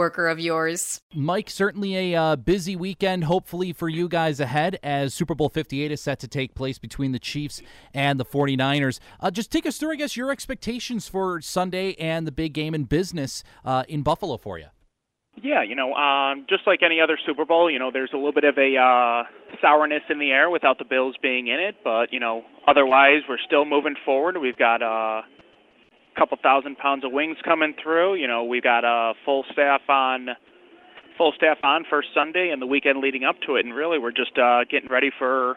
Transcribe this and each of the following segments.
of yours. Mike, certainly a busy weekend, hopefully for you guys ahead, as Super Bowl 58 is set to take place between the Chiefs and the 49ers. Just take us through, I guess, your expectations for Sunday and the big game in business in Buffalo for you. Yeah, just like any other Super Bowl, there's a little bit of a sourness in the air without the Bills being in it, but, otherwise we're still moving forward. We've got... couple 1,000 pounds of wings coming through. We've got a full staff on for Sunday and the weekend leading up to it, and really we're just getting ready for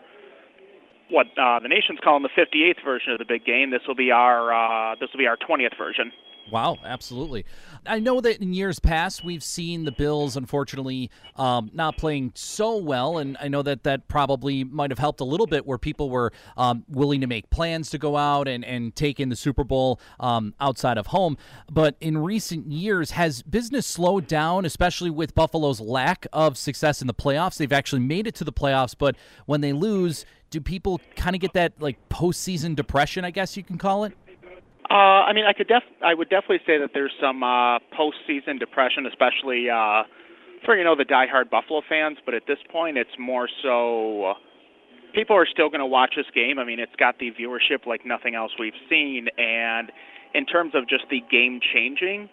what the nation's calling the 58th version of the big game. This will be our 20th version. Wow, absolutely. I know that in years past we've seen the Bills, unfortunately, not playing so well, and I know that probably might have helped a little bit where people were willing to make plans to go out and take in the Super Bowl outside of home. But in recent years, has business slowed down, especially with Buffalo's lack of success in the playoffs? They've actually made it to the playoffs, but when they lose, do people kind of get that like postseason depression, I guess you can call it? I would definitely say that there's some postseason depression, especially for the diehard Buffalo fans. But at this point, it's more so people are still going to watch this game. I mean, it's got the viewership like nothing else we've seen, and in terms of just the game changing,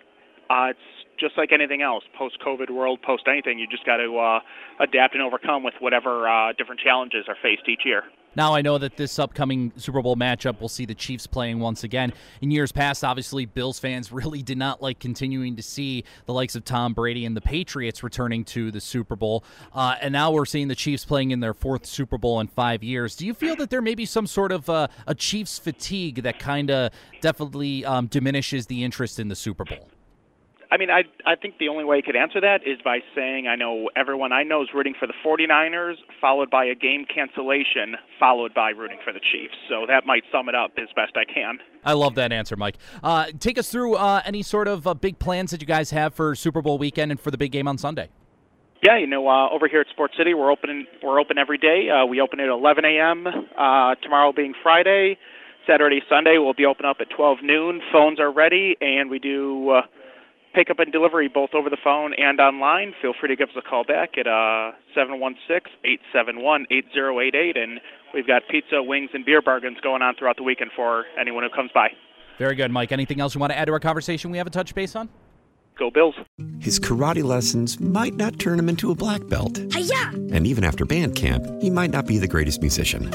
it's just like anything else, post-COVID world, post anything. You just got to adapt and overcome with whatever different challenges are faced each year. Now I know that this upcoming Super Bowl matchup, we'll see the Chiefs playing once again. In years past, obviously, Bills fans really did not like continuing to see the likes of Tom Brady and the Patriots returning to the Super Bowl. And now we're seeing the Chiefs playing in their fourth Super Bowl in 5 years. Do you feel that there may be some sort of a Chiefs fatigue that kind of definitely diminishes the interest in the Super Bowl? I mean, I think the only way I could answer that is by saying I know everyone I know is rooting for the 49ers, followed by a game cancellation, followed by rooting for the Chiefs. So that might sum it up as best I can. I love that answer, Mike. Take us through any sort of big plans that you guys have for Super Bowl weekend and for the big game on Sunday. Yeah, over here at Sports City, we're open every day. We open at 11 a.m., tomorrow being Friday. Saturday, Sunday, we'll be open up at 12 noon. Phones are ready, and we do... pick up and delivery both over the phone and online. Feel free to give us a call back at 716-871-8088, and we've got pizza, wings, and beer bargains going on throughout the weekend for anyone who comes by. Very good, Mike. Anything else you want to add to our conversation we haven't touched base on? Go Bills. His karate lessons might not turn him into a black belt. Hi-ya! And even after band camp, he might not be the greatest musician.